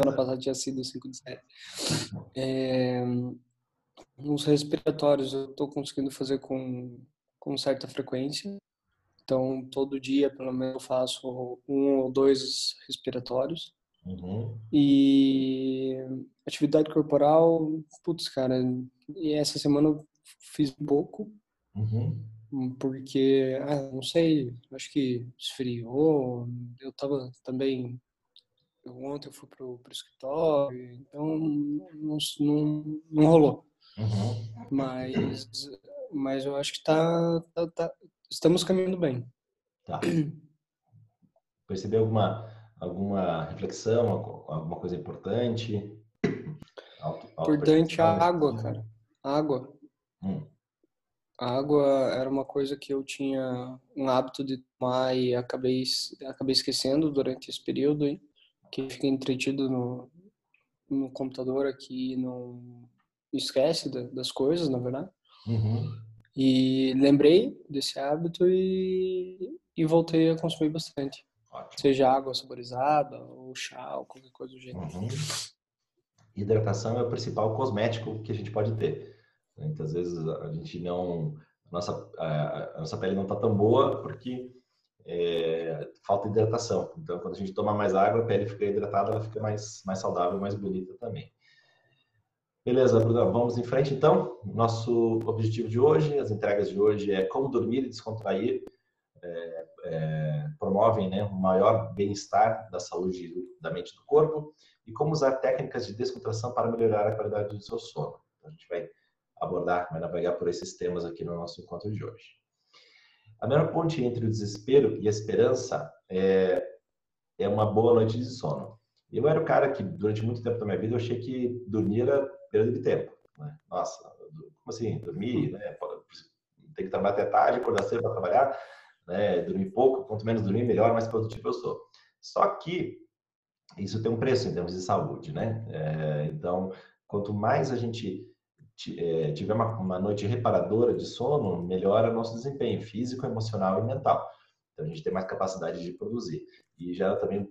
semana passada tinha sido 5 de 7. Nos respiratórios eu estou conseguindo fazer com certa frequência. Então, todo dia, pelo menos, eu faço 1 ou 2 respiratórios. Uhum. E atividade corporal, putz, cara, e essa semana eu fiz pouco. Uhum. Porque, não sei, acho que esfriou. Eu tava também... Ontem eu fui pro escritório, então não rolou. Uhum. Mas eu acho que estamos caminhando bem. Tá. Percebeu alguma reflexão, alguma coisa importante? Importante a água, cara. A água. A água era uma coisa que eu tinha um hábito de tomar e acabei esquecendo durante esse período, hein? Que fiquei entretido no computador aqui, não esquece das coisas, na verdade. Uhum. E lembrei desse hábito e voltei a consumir bastante. Ótimo. Seja água saborizada, ou chá, ou qualquer coisa do gênero. Uhum. Hidratação é o principal cosmético que a gente pode ter. Muitas vezes a nossa pele não está tão boa porque falta hidratação. Então, quando a gente toma mais água, a pele fica hidratada, ela fica mais saudável, mais bonita também. Beleza, Bruno, vamos em frente então. Nosso objetivo de hoje, as entregas de hoje é como dormir e descontrair promovem, né, um maior bem-estar da saúde da mente e do corpo, e como usar técnicas de descontração para melhorar a qualidade do seu sono. A gente vai navegar por esses temas aqui no nosso encontro de hoje. A melhor ponte entre o desespero e a esperança é uma boa noite de sono. Eu era o cara que, durante muito tempo da minha vida, eu achei que dormir era perda de tempo, né? Nossa, como assim? Dormir, né? Tem que trabalhar até tarde, acordar cedo para trabalhar, né? Dormir pouco, quanto menos dormir, melhor, mais produtivo eu sou. Só que isso tem um preço em termos de saúde, né? Então, quanto mais a gente tiver uma noite reparadora de sono, melhora o nosso desempenho físico, emocional e mental. Então, a gente tem mais capacidade de produzir. E gera também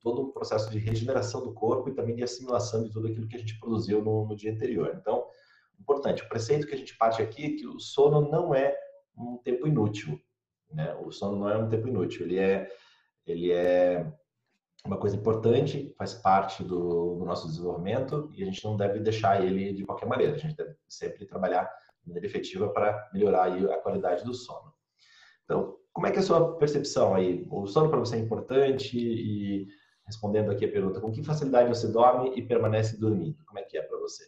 todo um processo de regeneração do corpo e também de assimilação de tudo aquilo que a gente produziu no dia anterior. Então, importante, o preceito que a gente parte aqui é que o sono não é um tempo inútil, né? O sono não é um tempo inútil, ele é uma coisa importante, faz parte do nosso desenvolvimento e a gente não deve deixar ele de qualquer maneira. A gente deve sempre trabalhar de maneira efetiva para melhorar aí a qualidade do sono. Então, como é que é a sua percepção aí? O sono para você é importante? E respondendo aqui a pergunta, com que facilidade você dorme e permanece dormindo? Como é que é para você?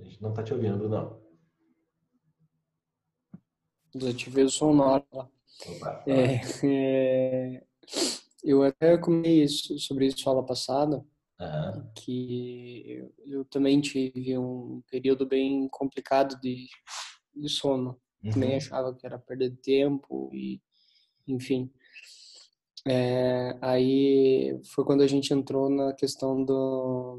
A gente não está te ouvindo, Bruno. Desativei o som na hora. Opa. Eu até comentei sobre isso na aula passada, uhum, que eu também tive um período bem complicado de sono. Uhum. Também achava que era perda de tempo, e, enfim. Aí foi quando a gente entrou na questão da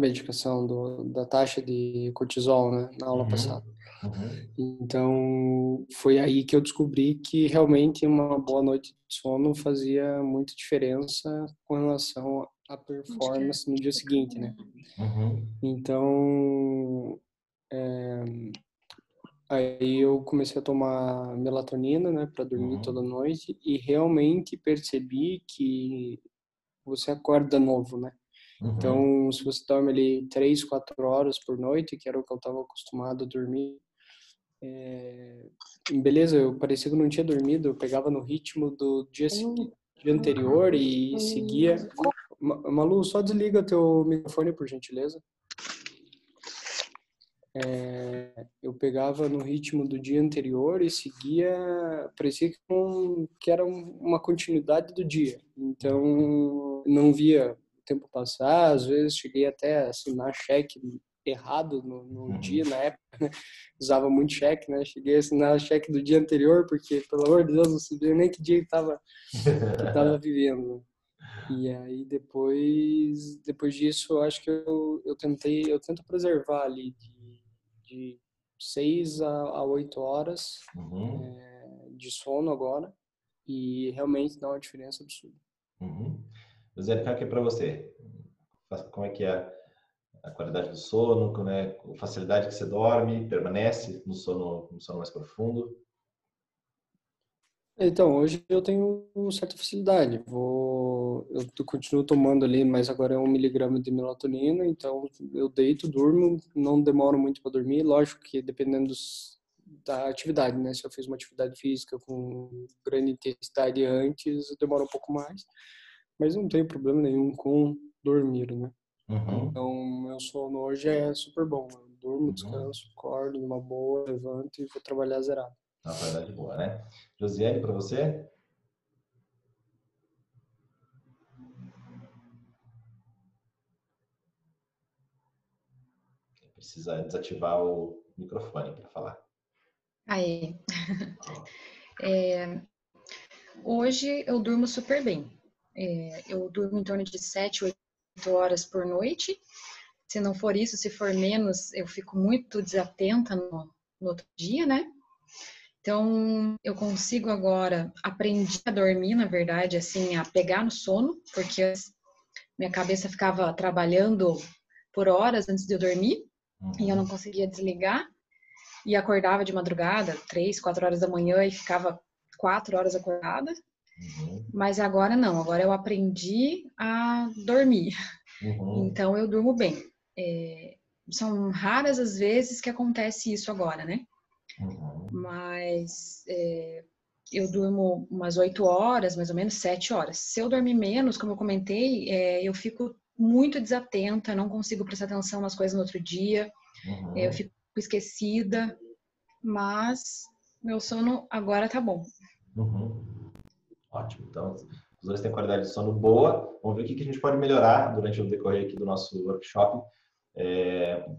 medicação, da taxa de cortisol, né, na aula, uhum, passada. Uhum. Então, foi aí que eu descobri que realmente uma boa noite de sono fazia muita diferença com relação à performance no dia seguinte, né? Uhum. Então, aí eu comecei a tomar melatonina, né, para dormir, uhum, toda noite, e realmente percebi que você acorda novo, né? Uhum. Então, se você dorme ali 3-4 horas por noite, que era o que eu estava acostumado a dormir, beleza, eu parecia que não tinha dormido, eu pegava no ritmo do dia anterior e seguia. Malu, só desliga teu microfone, por gentileza. Eu pegava no ritmo do dia anterior e seguia, parecia que era uma continuidade do dia. Então, não via o tempo passar, às vezes cheguei até a assinar cheque errado no dia, na época, né? Usava muito cheque, né? Cheguei a assinar cheque do dia anterior, porque, pelo amor de Deus, não sabia nem que dia que estava vivendo. E aí depois disso, eu acho que eu tento preservar ali de 6 a 8 horas de sono agora, e realmente dá uma diferença absurda. José, fica aqui para você. Como é que é a qualidade do sono, né? A facilidade que você dorme, permanece no sono mais profundo? Então, hoje eu tenho certa facilidade. Eu continuo tomando ali, mas agora é 1 miligrama de melatonina, então eu deito, durmo, não demoro muito para dormir. Lógico que dependendo da atividade, né? Se eu fiz uma atividade física com grande intensidade antes, demora um pouco mais. Mas não tenho problema nenhum com dormir, né? Então, meu sono hoje é super bom. Eu durmo, descanso, acordo numa boa, levanto e vou trabalhar zerado. Na verdade, boa, né? Josiane, para você? Precisa desativar o microfone para falar. Aí. Hoje eu durmo super bem. Eu durmo em torno de 7, 8 horas por noite. Se não for isso, se for menos, eu fico muito desatenta no outro dia, né? Então, eu consigo agora, aprendi a dormir, na verdade, assim, a pegar no sono, porque minha cabeça ficava trabalhando por horas antes de eu dormir, e eu não conseguia desligar, e acordava de madrugada, 3, 4 horas da manhã, e ficava 4 horas acordada, mas agora não, agora eu aprendi a dormir, então eu durmo bem. São raras as vezes que acontece isso agora, né? Mas eu durmo umas 8 horas, mais ou menos 7 horas. Se eu dormir menos, como eu comentei, eu fico muito desatenta, não consigo prestar atenção nas coisas no outro dia, eu fico esquecida, mas meu sono agora tá bom. Ótimo, então os dois têm qualidade de sono boa. Vamos ver o que a gente pode melhorar durante o decorrer aqui do nosso workshop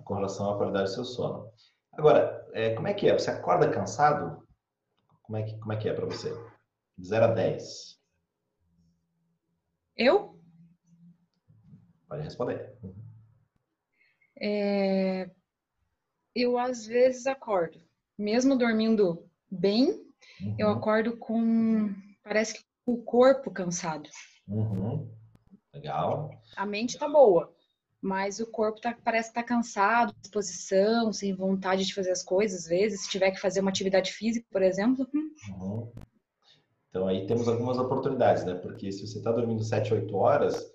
com relação à qualidade do seu sono. Agora, como é que é? Você acorda cansado? Como é que é pra você? De 0 a 10. Eu? Pode responder. Eu, às vezes, acordo. Mesmo dormindo bem, eu acordo com... Parece que o corpo cansado. Legal. A mente tá boa. Mas o corpo parece estar cansado, disposição, sem vontade de fazer as coisas, às vezes. Se tiver que fazer uma atividade física, por exemplo. Então, aí temos algumas oportunidades, né? Porque se você está dormindo 7, 8 horas,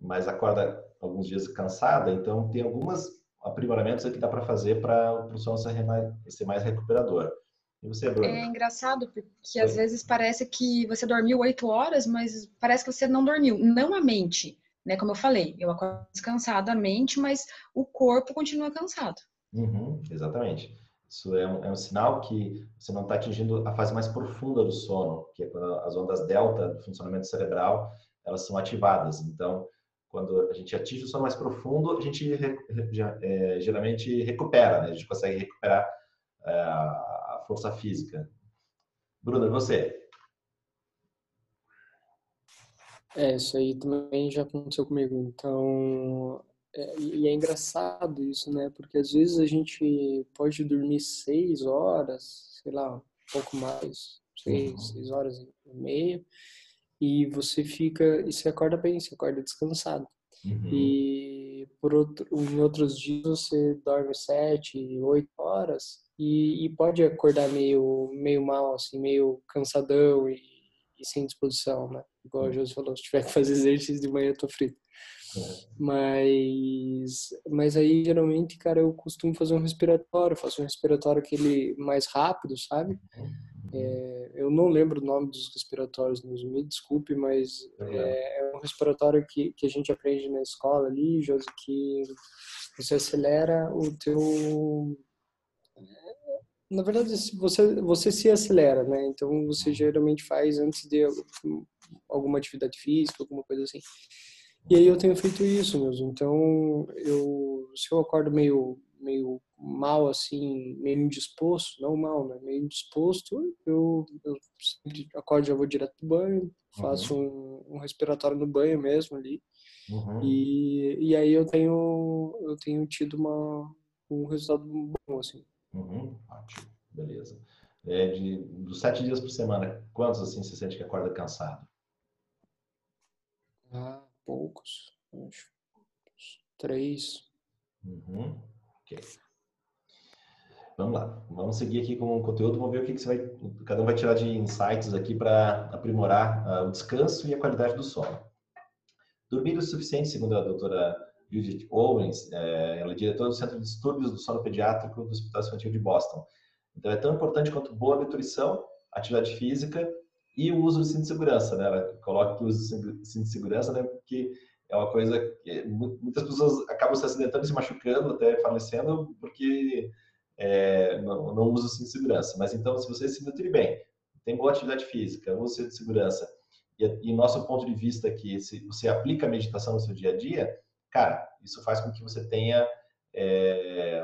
mas acorda alguns dias cansada, então tem alguns aprimoramentos que dá para fazer para o sono ser mais recuperador. E você, Bruno? É engraçado, porque às vezes parece que você dormiu 8 horas, mas parece que você não dormiu. Não a mente. Né, como eu falei, eu acordo descansada a mente, mas o corpo continua cansado. Exatamente. Isso é um sinal que você não está atingindo a fase mais profunda do sono, que é quando as ondas delta do funcionamento cerebral, elas são ativadas. Então, quando a gente atinge o sono mais profundo, a gente geralmente recupera, né? A gente consegue recuperar a força física. Bruna, você? Isso aí também já aconteceu comigo, então, e é engraçado isso, né, porque às vezes a gente pode dormir 6 horas, sei lá, um pouco mais, 6 horas e meia, e você acorda bem, você acorda descansado, e em outros dias você dorme 7, 8 horas, e pode acordar meio mal, assim, meio cansadão e sem disposição, né? Igual o José falou, se tiver que fazer exercício de manhã, eu tô frito. Mas aí, geralmente, cara, eu costumo fazer um respiratório. Eu faço um respiratório aquele mais rápido, sabe? Eu não lembro o nome dos respiratórios, me desculpe, mas é um respiratório que a gente aprende na escola ali, José, que você acelera o teu... Na verdade, você se acelera, né? Então, você geralmente faz antes de alguma atividade física, alguma coisa assim. E aí eu tenho feito isso mesmo. Então, se eu acordo meio mal, assim, meio indisposto, não mal, né? Meio indisposto, eu acordo, já vou direto pro banho, faço um respiratório no banho mesmo ali. Uhum. E aí eu tenho tido um resultado bom, assim. Uhum. Ótimo, beleza. Dos 7 dias por semana, quantos assim você sente que acorda cansado? Ah, poucos, acho. 3. Uhum. Ok. Vamos lá, vamos seguir aqui com o conteúdo, vamos ver o que você vai, cada um vai tirar de insights aqui para aprimorar o descanso e a qualidade do sono. Dormir o suficiente, segundo a doutora Judith Owens, ela é diretora do Centro de Distúrbios do Sono Pediátrico do Hospital Infantil de Boston. Então é tão importante quanto boa nutrição, atividade física e o uso do cinto de segurança, né? Ela coloca que o uso do cinto de segurança, né? Porque é uma coisa que muitas pessoas acabam se acidentando, se machucando, até falecendo, porque... não usa cinto de segurança. Mas então, se você se nutrir bem, tem boa atividade física, usa cinto de segurança, e nosso ponto de vista aqui, se você aplica a meditação no seu dia a dia, cara, isso faz com que você tenha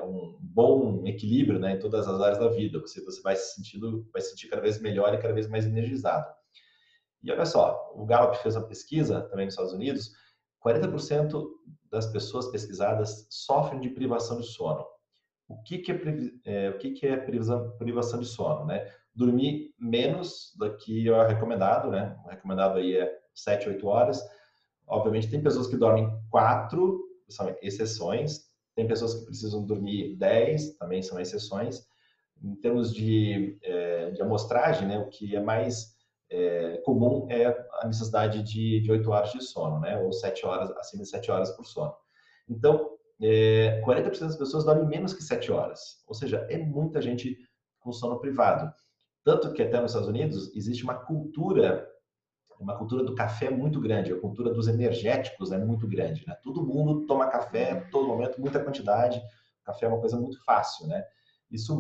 um bom equilíbrio, né, em todas as áreas da vida. Você vai se sentir cada vez melhor e cada vez mais energizado. E olha só, o Gallup fez uma pesquisa também nos Estados Unidos, 40% das pessoas pesquisadas sofrem de privação de sono. O que é privação de sono, né? Dormir menos do que é recomendado, né? O recomendado aí é 7, 8 horas. Obviamente, tem pessoas que dormem 4, são exceções. Tem pessoas que precisam dormir 10, também são exceções. Em termos de amostragem, né? O que é mais comum é a necessidade de 8 horas de sono, né? Ou 7 horas, acima de 7 horas por sono. Então, 40% das pessoas dormem menos que 7 horas, ou seja, é muita gente com sono privado. Tanto que até nos Estados Unidos existe uma cultura do café muito grande, a cultura dos energéticos é muito grande, né? Todo mundo toma café, todo momento, muita quantidade, café é uma coisa muito fácil, né? Isso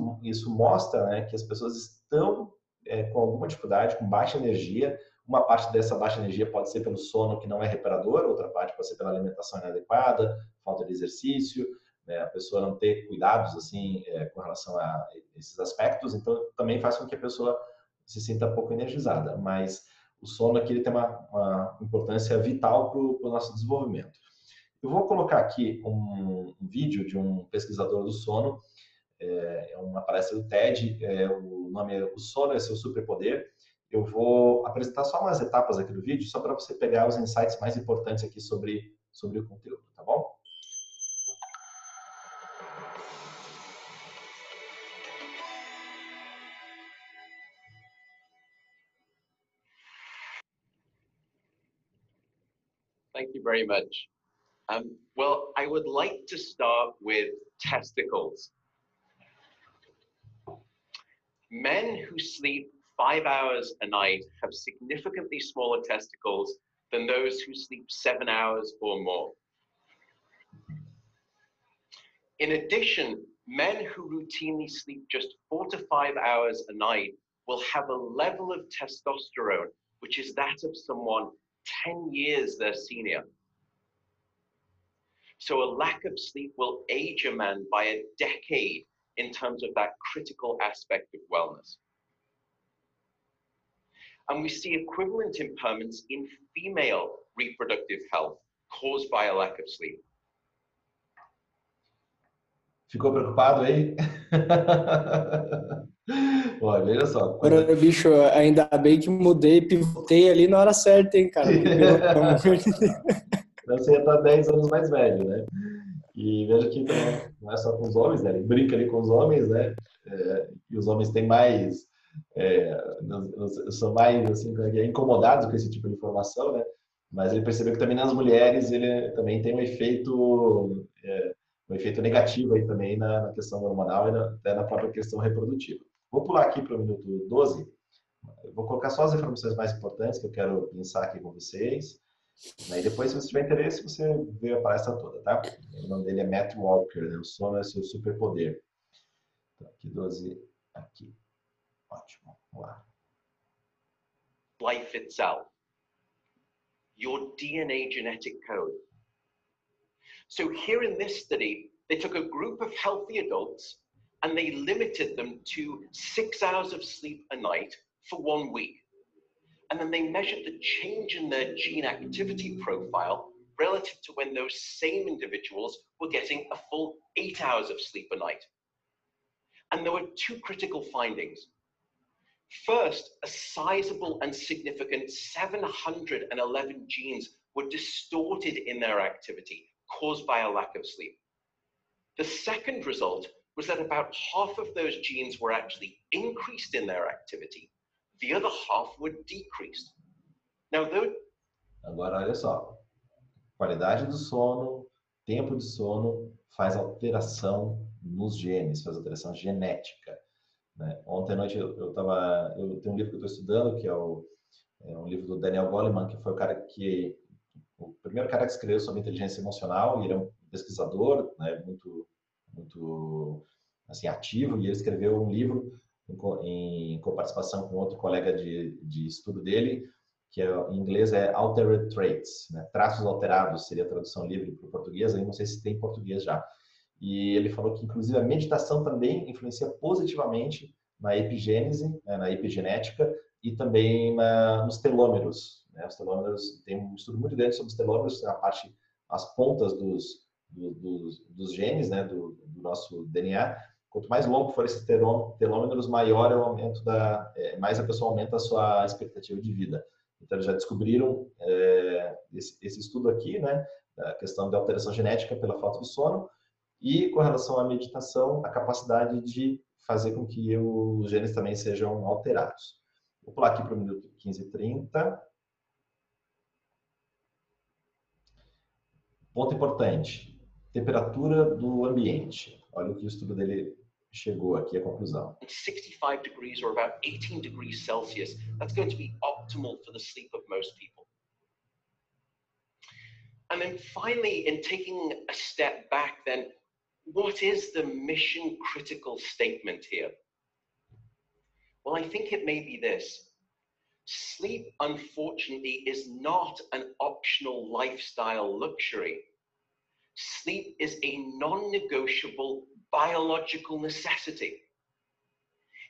mostra, né, que as pessoas estão com alguma dificuldade, com baixa energia. Uma parte dessa baixa energia pode ser pelo sono que não é reparador, outra parte pode ser pela alimentação inadequada, falta de exercício, né? A pessoa não ter cuidados assim com relação a esses aspectos, então também faz com que a pessoa se sinta pouco energizada. Mas o sono aqui ele tem uma importância vital para o nosso desenvolvimento. Eu vou colocar aqui um vídeo de um pesquisador do sono, é uma palestra do TED, o nome é O Sono é Seu Superpoder. Eu vou apresentar só umas etapas aqui do vídeo, só para você pegar os insights mais importantes aqui sobre o conteúdo, tá bom? Thank you very much. Well, I would like to start with testicles. Men who sleep 5 hours a night have significantly smaller testicles than those who sleep 7 hours or more. In addition, men who routinely sleep just 4 to 5 hours a night will have a level of testosterone, which is that of someone 10 years their senior. So a lack of sleep will age a man by a decade in terms of that critical aspect of wellness. And we see equivalent impairments in female reproductive health caused by a lack of sleep. Ficou preocupado aí? Olha, veja só. Quando... Bicho, ainda bem que mudei, pivotei ali na hora certa, hein, cara? Você já tá 10 anos mais velho, né? E veja que não é só com os homens, né? Ele brinca ali com os homens, né? E os homens têm mais... são mais assim, incomodados com esse tipo de informação, né? Mas ele percebeu que também nas mulheres ele também tem um efeito negativo aí também na questão hormonal e até na própria questão reprodutiva. Vou pular aqui para o minuto 12, eu vou colocar só as informações mais importantes que eu quero pensar aqui com vocês, né? E depois, se você tiver interesse, você vê a palestra toda, tá? O nome dele é Matt Walker, né? O sono é seu superpoder. Então, aqui 12, aqui. Ótimo. Wow. Life itself, your DNA genetic code. So here in this study, they took a group of healthy adults and they limited them to 6 hours of sleep a night for 1 week. And then they measured the change in their gene activity profile relative to when those same individuals were getting a full 8 hours of sleep a night. And there were two critical findings. First, a sizable and significant 711 genes were distorted in their activity, caused by a lack of sleep. The second result was that about half of those genes were actually increased in their activity. The other half were decreased. Now, though... Agora, olha só. Qualidade do sono, tempo de sono, faz alteração nos genes, faz alteração genética. Né? Ontem à noite eu tenho um livro que eu estou estudando, que é um livro do Daniel Goleman, que foi o primeiro cara que escreveu sobre inteligência emocional. Ele é um pesquisador, né, muito assim, ativo, e ele escreveu um livro em coparticipação com outro colega de estudo dele, que em inglês é Altered Traits, né? Traços alterados, seria a tradução livre para o português, aí não sei se tem em português já. E ele falou que, inclusive, a meditação também influencia positivamente na epigênese, né, na epigenética, e também nos telômeros. Né? Os telômeros, tem um estudo muito grande sobre os telômeros, a parte, as pontas dos genes, né, do nosso DNA. Quanto mais longo for esses telômeros, maior é o aumento mais a pessoa aumenta a sua expectativa de vida. Então, eles já descobriram esse estudo aqui, né, a questão da alteração genética pela falta de sono, e com relação à meditação, a capacidade de fazer com que os genes também sejam alterados. Vou pular aqui para o minuto 15:30. Ponto importante, temperatura do ambiente. Olha o que o estudo dele chegou aqui à conclusão. 65 degrees or about 18 degrees Celsius, that's going to be optimal for the sleep of most people. And then finally, in taking a step back, then what is the mission critical statement here? Well, I think it may be this. Sleep, unfortunately, is not an optional lifestyle luxury. Sleep is a non-negotiable biological necessity.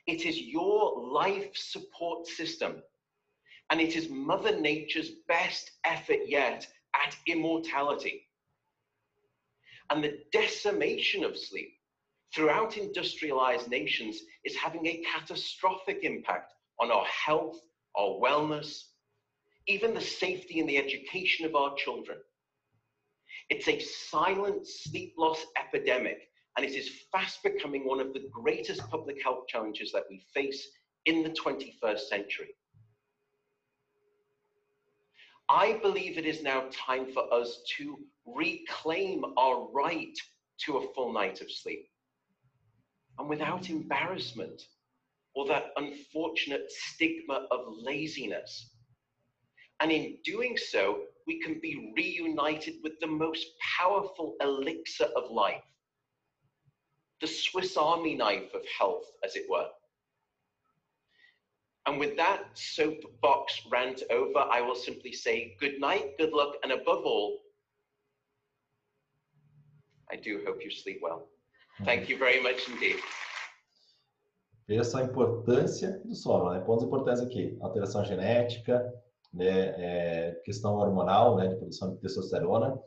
It is your life support system, and it is Mother Nature's best effort yet at immortality. And the decimation of sleep throughout industrialized nations is having a catastrophic impact on our health, our wellness, even the safety and the education of our children. It's a silent sleep loss epidemic, and it is fast becoming one of the greatest public health challenges that we face in the 21st century. I believe it is now time for us to reclaim our right to a full night of sleep, and without embarrassment or that unfortunate stigma of laziness. And in doing so, we can be reunited with the most powerful elixir of life, the Swiss Army knife of health, as it were. And with that soapbox rant over, I will simply say good night, good luck, and above all, I do hope you sleep well. Thank you very much indeed. Veja a importância do sono, né? Pontos importantes aqui: alteração genética, né, questão hormonal, né, de produção de testosterona.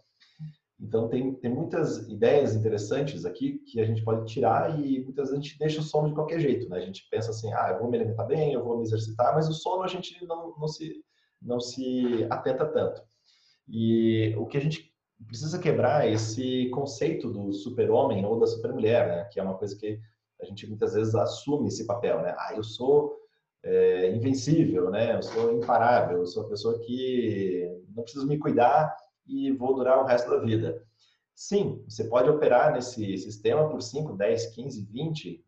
Então tem muitas ideias interessantes aqui que a gente pode tirar, e muitas vezes a gente deixa o sono de qualquer jeito, né? A gente pensa assim, eu vou me alimentar bem, eu vou me exercitar, mas o sono a gente não se atenta tanto. E o que a gente precisa quebrar é esse conceito do super-homem ou da super-mulher, né? Que é uma coisa que a gente muitas vezes assume esse papel, né? Eu sou invencível, né? Eu sou imparável, eu sou uma pessoa que não preciso me cuidar e vou durar o resto da vida. Sim, você pode operar nesse sistema por 5, 10, 15, 20,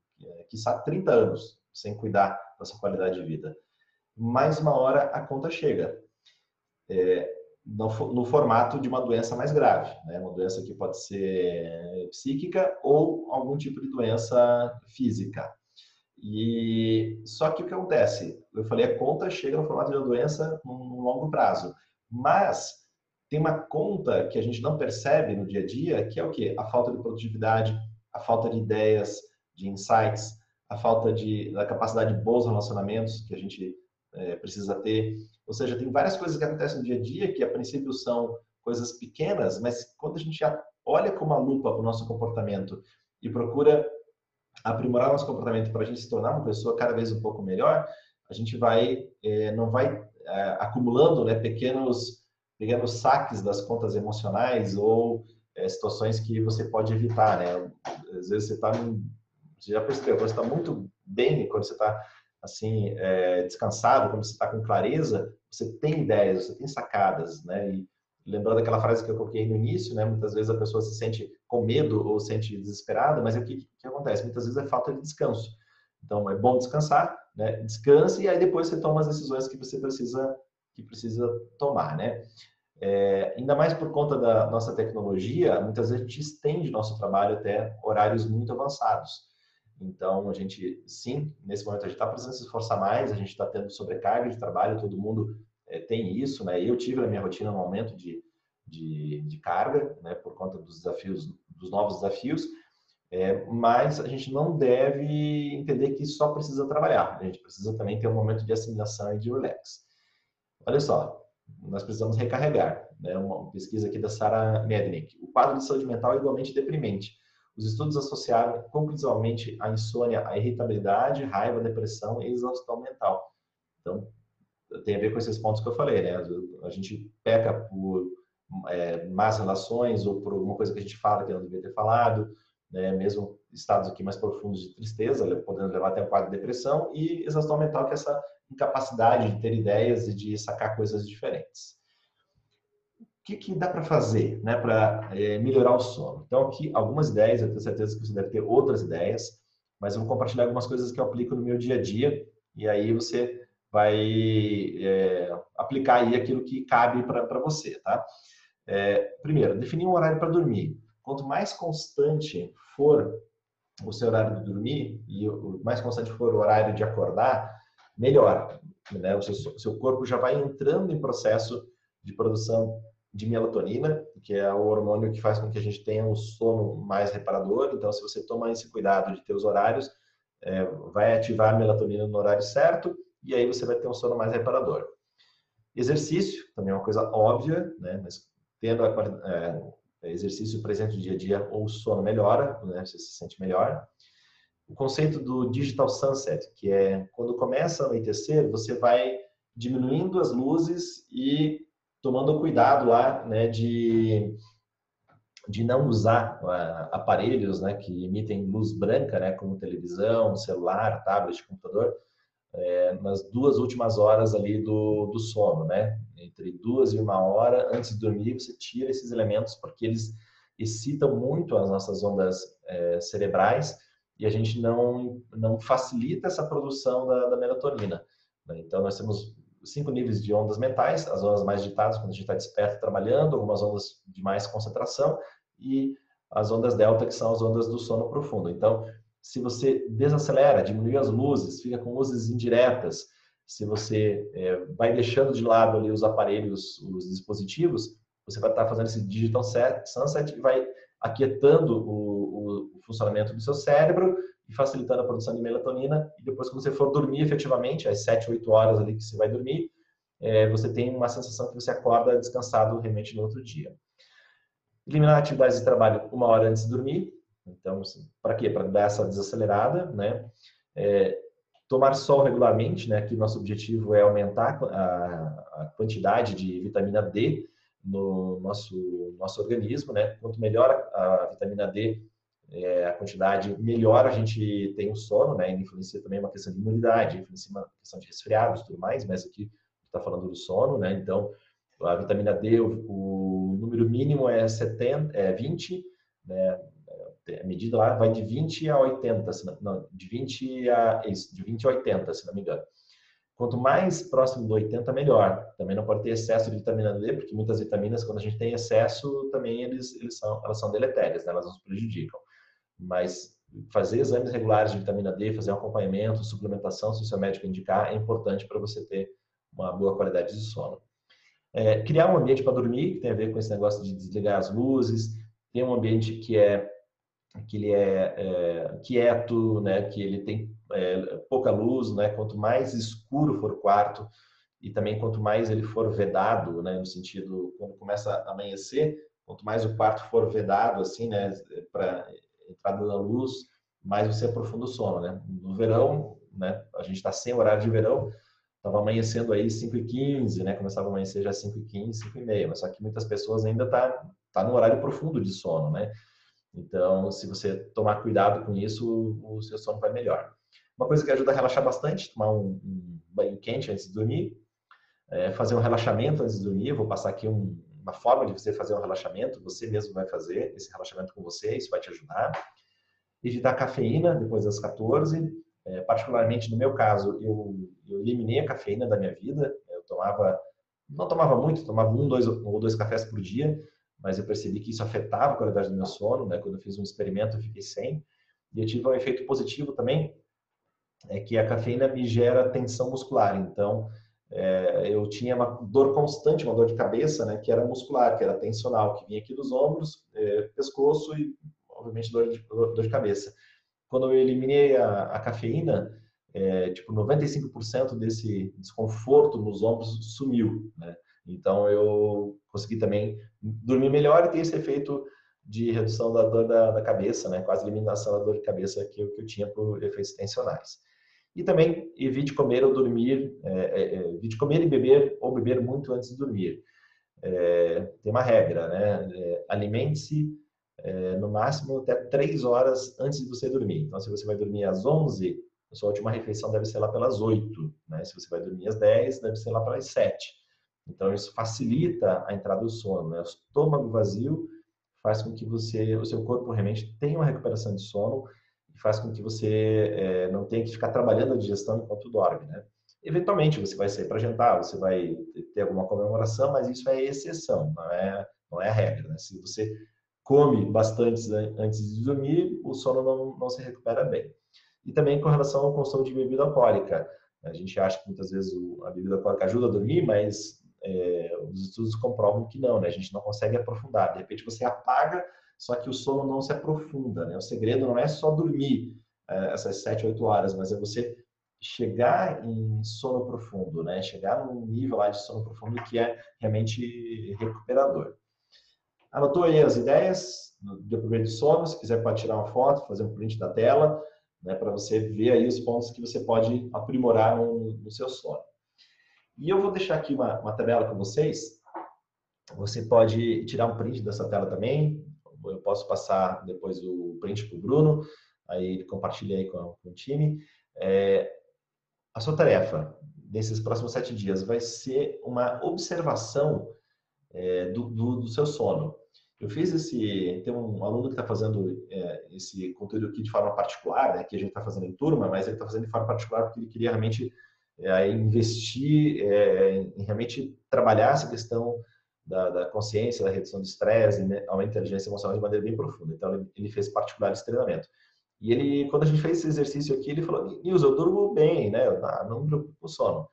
quiçá 30 anos, sem cuidar da sua qualidade de vida. Mas uma hora a conta chega, no formato de uma doença mais grave, né? Uma doença que pode ser psíquica ou algum tipo de doença física. E só que o que acontece? Eu falei, a conta chega no formato de uma doença num longo prazo, mas tem uma conta que a gente não percebe no dia a dia, que é o quê? A falta de produtividade, a falta de ideias, de insights, a falta da capacidade de bons relacionamentos, que a gente precisa ter. Ou seja, tem várias coisas que acontecem no dia a dia que a princípio são coisas pequenas, mas quando a gente olha com uma lupa para o nosso comportamento e procura aprimorar o nosso comportamento para a gente se tornar uma pessoa cada vez um pouco melhor, a gente vai, acumulando, né, pequenos saques das contas emocionais ou situações que você pode evitar, né? Às vezes você já percebeu, quando você está muito bem, quando você está assim, descansado, quando você está com clareza, você tem ideias, você tem sacadas, né? E lembrando aquela frase que eu coloquei no início, né? Muitas vezes a pessoa se sente com medo ou se sente desesperada, mas é o que acontece? Muitas vezes é falta de descanso. Então, é bom descansar, né? Descanse e aí depois você toma as decisões que você precisa tomar, né? Ainda mais por conta da nossa tecnologia, muitas vezes a gente estende nosso trabalho até horários muito avançados. Então, a gente, sim, nesse momento a gente está precisando se esforçar mais, a gente está tendo sobrecarga de trabalho, todo mundo tem isso, né? Eu tive na minha rotina um aumento de carga, né? Por conta dos desafios, dos novos desafios, mas a gente não deve entender que só precisa trabalhar, a gente precisa também ter um momento de assimilação e de relax. Olha só, nós precisamos recarregar, né? Uma pesquisa aqui da Sarah Mednick. O quadro de saúde mental é igualmente deprimente. Os estudos associaram conclusivamente a insônia, a irritabilidade, raiva, depressão e exaustão mental. Então, tem a ver com esses pontos que eu falei, né? A gente peca por más relações ou por alguma coisa que a gente fala que não devia ter falado, né? Mesmo estados aqui mais profundos de tristeza, podendo levar até o quadro de depressão e exaustão mental, que é essa incapacidade de ter ideias e de sacar coisas diferentes. O que dá para fazer, né, para melhorar o sono? Então, aqui algumas ideias, eu tenho certeza que você deve ter outras ideias, mas eu vou compartilhar algumas coisas que eu aplico no meu dia a dia, e aí você vai aplicar aí aquilo que cabe para você, tá? Primeiro, definir um horário para dormir. Quanto mais constante for o seu horário de dormir, e o mais constante for o horário de acordar, melhor, né? O seu corpo já vai entrando em processo de produção de melatonina, que é o hormônio que faz com que a gente tenha um sono mais reparador. Então, se você tomar esse cuidado de ter os horários, vai ativar a melatonina no horário certo e aí você vai ter um sono mais reparador. Exercício, também é uma coisa óbvia, né? Mas tendo exercício presente no dia a dia, o sono melhora, né? Você se sente melhor. O conceito do digital sunset, que é quando começa a anoitecer, você vai diminuindo as luzes e tomando cuidado lá, né, de não usar aparelhos, né, que emitem luz branca, né, como televisão, celular, tablet, computador, nas 2 últimas horas ali do sono, né? Entre 2 e 1 hora antes de dormir, você tira esses elementos porque eles excitam muito as nossas ondas cerebrais. E a gente não facilita essa produção da melatonina, né? Então, nós temos 5 níveis de ondas mentais, as ondas mais agitadas, quando a gente está desperto trabalhando, algumas ondas de mais concentração, e as ondas delta, que são as ondas do sono profundo. Então, se você desacelera, diminui as luzes, fica com luzes indiretas, se você vai deixando de lado ali os aparelhos, os dispositivos, você vai estar fazendo esse digital sunset e vai aquietando o funcionamento do seu cérebro e facilitando a produção de melatonina. E depois, quando você for dormir efetivamente, às 7, 8 horas ali que você vai dormir, você tem uma sensação que você acorda descansado realmente no outro dia. Eliminar atividades de trabalho 1 hora antes de dormir. Então, assim, para quê? Para dar essa desacelerada, né? Tomar sol regularmente, né? Aqui nosso objetivo é aumentar a quantidade de vitamina D no nosso organismo, né? Quanto melhor a vitamina D, a quantidade, melhor a gente tem o sono, né? Influencia também uma questão de imunidade, influencia uma questão de resfriados e tudo mais, mas aqui está falando do sono, né? Então, a vitamina D, o número mínimo é 20, né? A medida lá vai de 20 a 80, de 20 a 80, se não me engano. Quanto mais próximo do 80, melhor. Também não pode ter excesso de vitamina D, porque muitas vitaminas, quando a gente tem excesso, também elas são deletérias, né? Elas nos prejudicam. Mas fazer exames regulares de vitamina D, fazer um acompanhamento, suplementação, se o seu médico indicar, é importante para você ter uma boa qualidade de sono. Criar um ambiente para dormir, que tem a ver com esse negócio de desligar as luzes, ter um ambiente que ele é quieto, né? Que ele tem pouca luz, né? Quanto mais escuro for o quarto e também quanto mais ele for vedado, né? No sentido, quando começa a amanhecer, quanto mais o quarto for vedado, assim, né? Para entrada da luz, mais você aprofunda o sono, né? No verão, né? A gente está sem horário de verão, estava amanhecendo aí 5h15, né? Começava a amanhecer já 5h15, 5h30, mas só que muitas pessoas ainda tá no horário profundo de sono, né? Então, se você tomar cuidado com isso, o seu sono vai melhor. Uma coisa que ajuda a relaxar bastante, tomar um banho quente antes de dormir, fazer um relaxamento antes de dormir. Vou passar aqui uma forma de você fazer um relaxamento, você mesmo vai fazer esse relaxamento com você, isso vai te ajudar. Evitar cafeína depois das 14, particularmente no meu caso, eu eliminei a cafeína da minha vida, eu tomava, não tomava muito, tomava um ou dois cafés por dia, mas eu percebi que isso afetava a qualidade do meu sono, né? Quando eu fiz um experimento, eu fiquei sem. E eu tive um efeito positivo também, é que a cafeína me gera tensão muscular. Então, eu tinha uma dor constante, uma dor de cabeça, né? Que era muscular, que era tensional, que vinha aqui dos ombros, pescoço e, obviamente, dor de cabeça. Quando eu eliminei a cafeína, tipo, 95% desse desconforto nos ombros sumiu, né? Então, eu consegui também dormir melhor e ter esse efeito de redução da dor da cabeça, né? Quase eliminação da dor de cabeça que eu tinha por efeitos tensionais. E também evite comer ou dormir, evite comer e beber ou beber muito antes de dormir. Tem uma regra, né? Alimente-se no máximo até 3 horas antes de você dormir. Então, se você vai dormir às 11, a sua última refeição deve ser lá pelas 8, né? Se você vai dormir às 10, deve ser lá pelas 7. Então, isso facilita a entrada do sono, né? O estômago vazio faz com que o seu corpo realmente tenha uma recuperação de sono e faz com que você não tenha que ficar trabalhando a digestão enquanto dorme, né? Eventualmente, você vai sair para jantar, você vai ter alguma comemoração, mas isso é exceção, não é a regra, né? Se você come bastante antes de dormir, o sono não se recupera bem. E também com relação ao consumo de bebida alcoólica. A gente acha que muitas vezes a bebida alcoólica ajuda a dormir, mas os estudos comprovam que não, né? A gente não consegue aprofundar. De repente você apaga, só que o sono não se aprofunda, né? O segredo não é só dormir essas 7, 8 horas, mas é você chegar em sono profundo, né? Chegar num nível lá de sono profundo que é realmente recuperador. Anotou aí as ideias do primeiro de sono? Se quiser pode tirar uma foto, fazer um print da tela, né? Para você ver aí os pontos que você pode aprimorar no seu sono. E eu vou deixar aqui uma tabela com vocês. Você pode tirar um print dessa tela também. Eu posso passar depois o print para o Bruno. Aí ele compartilha aí com o time. A sua tarefa nesses próximos 7 dias vai ser uma observação do seu sono. Eu fiz esse... Tem um aluno que está fazendo esse conteúdo aqui de forma particular, né, que a gente está fazendo em turma, mas ele está fazendo de forma particular porque ele queria realmente... investir em realmente trabalhar essa questão da consciência, da redução do estresse, né, a uma inteligência emocional de maneira bem profunda. Então, ele fez particular esse treinamento. E ele, quando a gente fez esse exercício aqui, ele falou: Nilson, eu durmo bem, né? Eu não me preocupo com sono.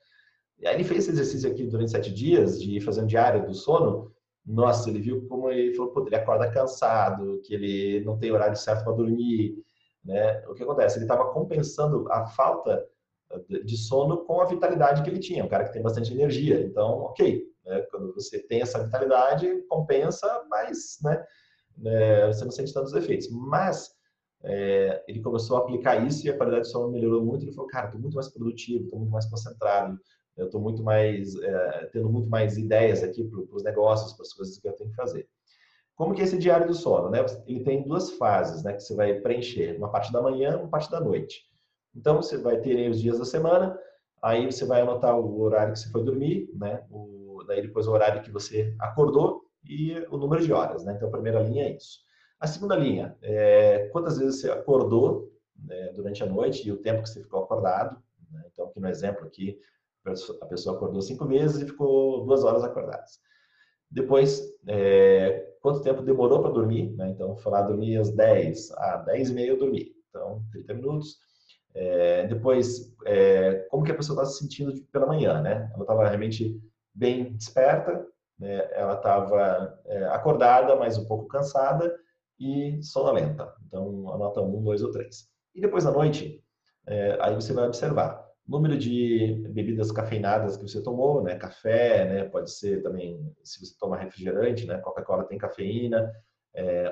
E aí ele fez esse exercício aqui durante 7 dias, de fazer um diário do sono. Nossa, ele viu como ele falou: pô, ele acorda cansado, que ele não tem horário certo para dormir, né? O que acontece? Ele estava compensando a falta de sono com a vitalidade que ele tinha, um cara que tem bastante energia. Então, ok, né? Quando você tem essa vitalidade, compensa, mas né, você não sente tantos efeitos. Mas ele começou a aplicar isso e a qualidade de sono melhorou muito. Ele falou: cara, estou muito mais produtivo, estou muito mais concentrado, eu estou muito mais, tendo muito mais ideias aqui para os negócios, para as coisas que eu tenho que fazer. Como que é esse diário do sono, né? Ele tem 2 fases, né, que você vai preencher, uma parte da manhã, uma parte da noite. Então, você vai ter aí os dias da semana, aí você vai anotar o horário que você foi dormir, né? Daí depois o horário que você acordou e o número de horas, né? Então, a primeira linha é isso. A segunda linha é quantas vezes você acordou, né, durante a noite e o tempo que você ficou acordado, né? Então, aqui no exemplo aqui, a pessoa acordou 5 vezes e ficou 2 horas acordadas. Depois, quanto tempo demorou para dormir, né? Então, falar dormir às 10, às 10 e meia eu dormi, então 30 minutos. Depois, como que a pessoa está se sentindo pela manhã, né? Ela estava realmente bem desperta, né? Ela estava acordada, mas um pouco cansada e sonolenta. Então, anota 1, 2 ou 3. E depois da noite, aí você vai observar o número de bebidas cafeinadas que você tomou, né? Café, né? Pode ser também, se você toma refrigerante, né? Coca-Cola tem cafeína.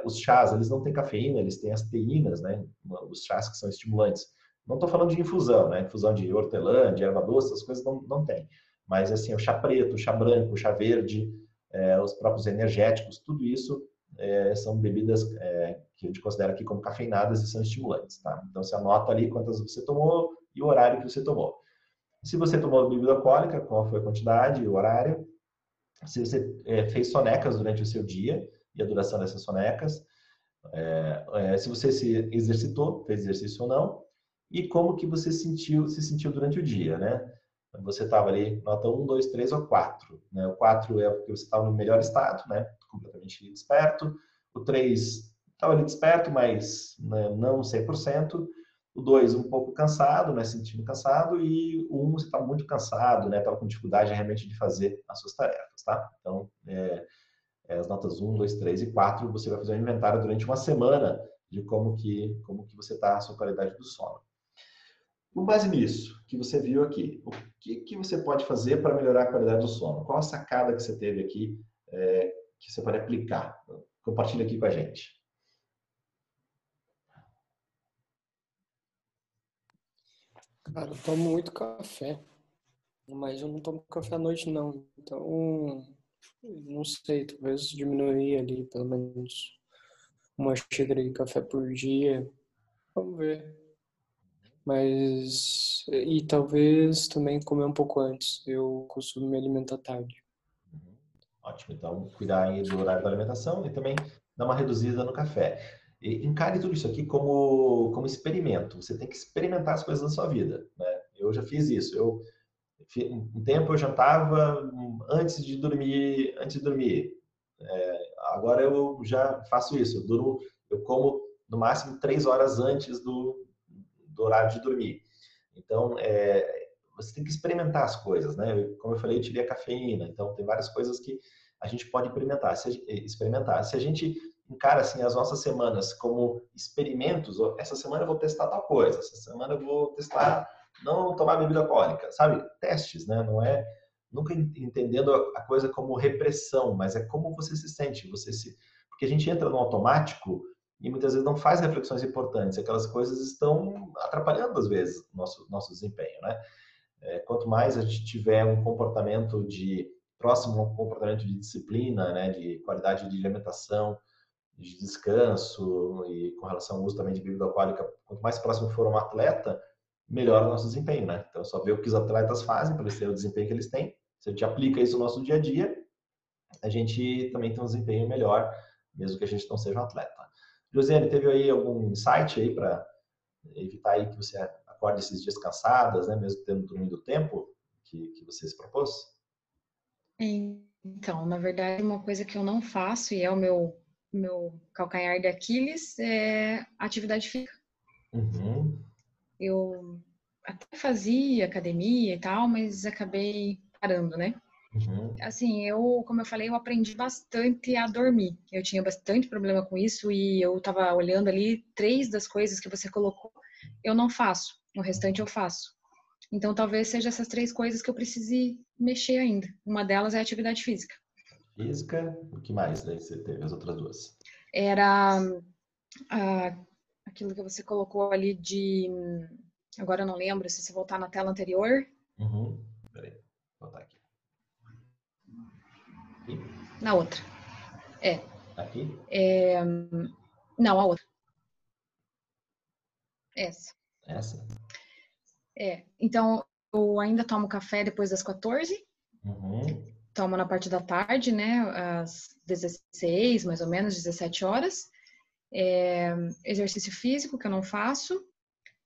Os chás, eles não têm cafeína, eles têm as teínas, né? Os chás que são estimulantes. Não estou falando de infusão, né? Infusão de hortelã, de erva doce, essas coisas não tem. Mas, assim, o chá preto, o chá branco, o chá verde, os próprios energéticos, tudo isso são bebidas que a gente considera aqui como cafeinadas e são estimulantes, tá? Então, você anota ali quantas você tomou e o horário que você tomou. Se você tomou bebida alcoólica, qual foi a quantidade e o horário. Se você fez sonecas durante o seu dia e a duração dessas sonecas. Se você se exercitou, fez exercício ou não. E como que você se sentiu durante o dia, né? Você estava ali, nota 1, 2, 3 ou 4. Né? O 4 é porque você estava no melhor estado, né? Completamente desperto. O 3 estava ali desperto, mas né, não 100%. O 2, um pouco cansado, né? Sentindo cansado. E o 1, você estava muito cansado, né? Estava com dificuldade realmente de fazer as suas tarefas, tá? Então, as notas 1, 2, 3 e 4, você vai fazer um inventário durante uma semana de como que você está, a sua qualidade do sono. Com base nisso que você viu aqui, o que você pode fazer para melhorar a qualidade do sono? Qual a sacada que você teve aqui que você pode aplicar? Compartilha aqui com a gente. Cara, eu tomo muito café, mas eu não tomo café à noite não. Então, não sei, talvez diminuir ali pelo menos uma xícara de café por dia. Vamos ver. Mas, e talvez também comer um pouco antes, eu costumo me alimentar tarde. Ótimo, então cuidar aí do horário da alimentação e também dar uma reduzida no café. E encare tudo isso aqui como experimento, você tem que experimentar as coisas na sua vida, né? Eu já fiz isso, um tempo eu jantava antes de dormir. Agora eu já faço isso, eu como no máximo 3 horas antes do horário de dormir. Então, você tem que experimentar as coisas, né? Como eu falei, eu tirei a cafeína, então tem várias coisas que a gente pode experimentar. Se a gente encara assim, as nossas semanas como experimentos, essa semana eu vou testar tal coisa, essa semana eu vou testar não tomar bebida alcoólica, sabe? Testes, né? Não é nunca entendendo a coisa como repressão, mas é como você se sente, porque a gente entra no automático e muitas vezes não faz reflexões importantes. Aquelas coisas estão atrapalhando, às vezes, nosso desempenho, né? Quanto mais a gente tiver um comportamento próximo a um comportamento de disciplina, né? De qualidade de alimentação, de descanso, e com relação ao uso também de bebida alcoólica, quanto mais próximo for um atleta, melhora o nosso desempenho, né? Então, é só ver o que os atletas fazem para eles terem o desempenho que eles têm. Se a gente aplica isso no nosso dia a dia, a gente também tem um desempenho melhor, mesmo que a gente não seja um atleta. Josiane, teve aí algum insight aí para evitar aí que você acorde esses dias cansadas, né? Mesmo tendo dormido o tempo que você se propôs? Então, na verdade, uma coisa que eu não faço e é o meu calcanhar de Aquiles é atividade física. Uhum. Eu até fazia academia e tal, mas acabei parando, né? Uhum. Assim, como eu falei, eu aprendi bastante a dormir. Eu tinha bastante problema com isso e eu tava olhando ali 3 das coisas que você colocou, eu não faço. O restante eu faço. Então, talvez seja essas 3 coisas que eu precise mexer ainda. Uma delas é a atividade física. Física, o que mais daí você teve? As outras 2? Era aquilo que você colocou ali de... Agora eu não lembro, se você voltar na tela anterior. Uhum. Peraí, vou botar aqui. Na outra. Aqui? Não, a outra. Essa? Então, eu ainda tomo café depois das 14. Uhum. Tomo na parte da tarde, né? Às 16, mais ou menos, 17 horas. Exercício físico, que eu não faço.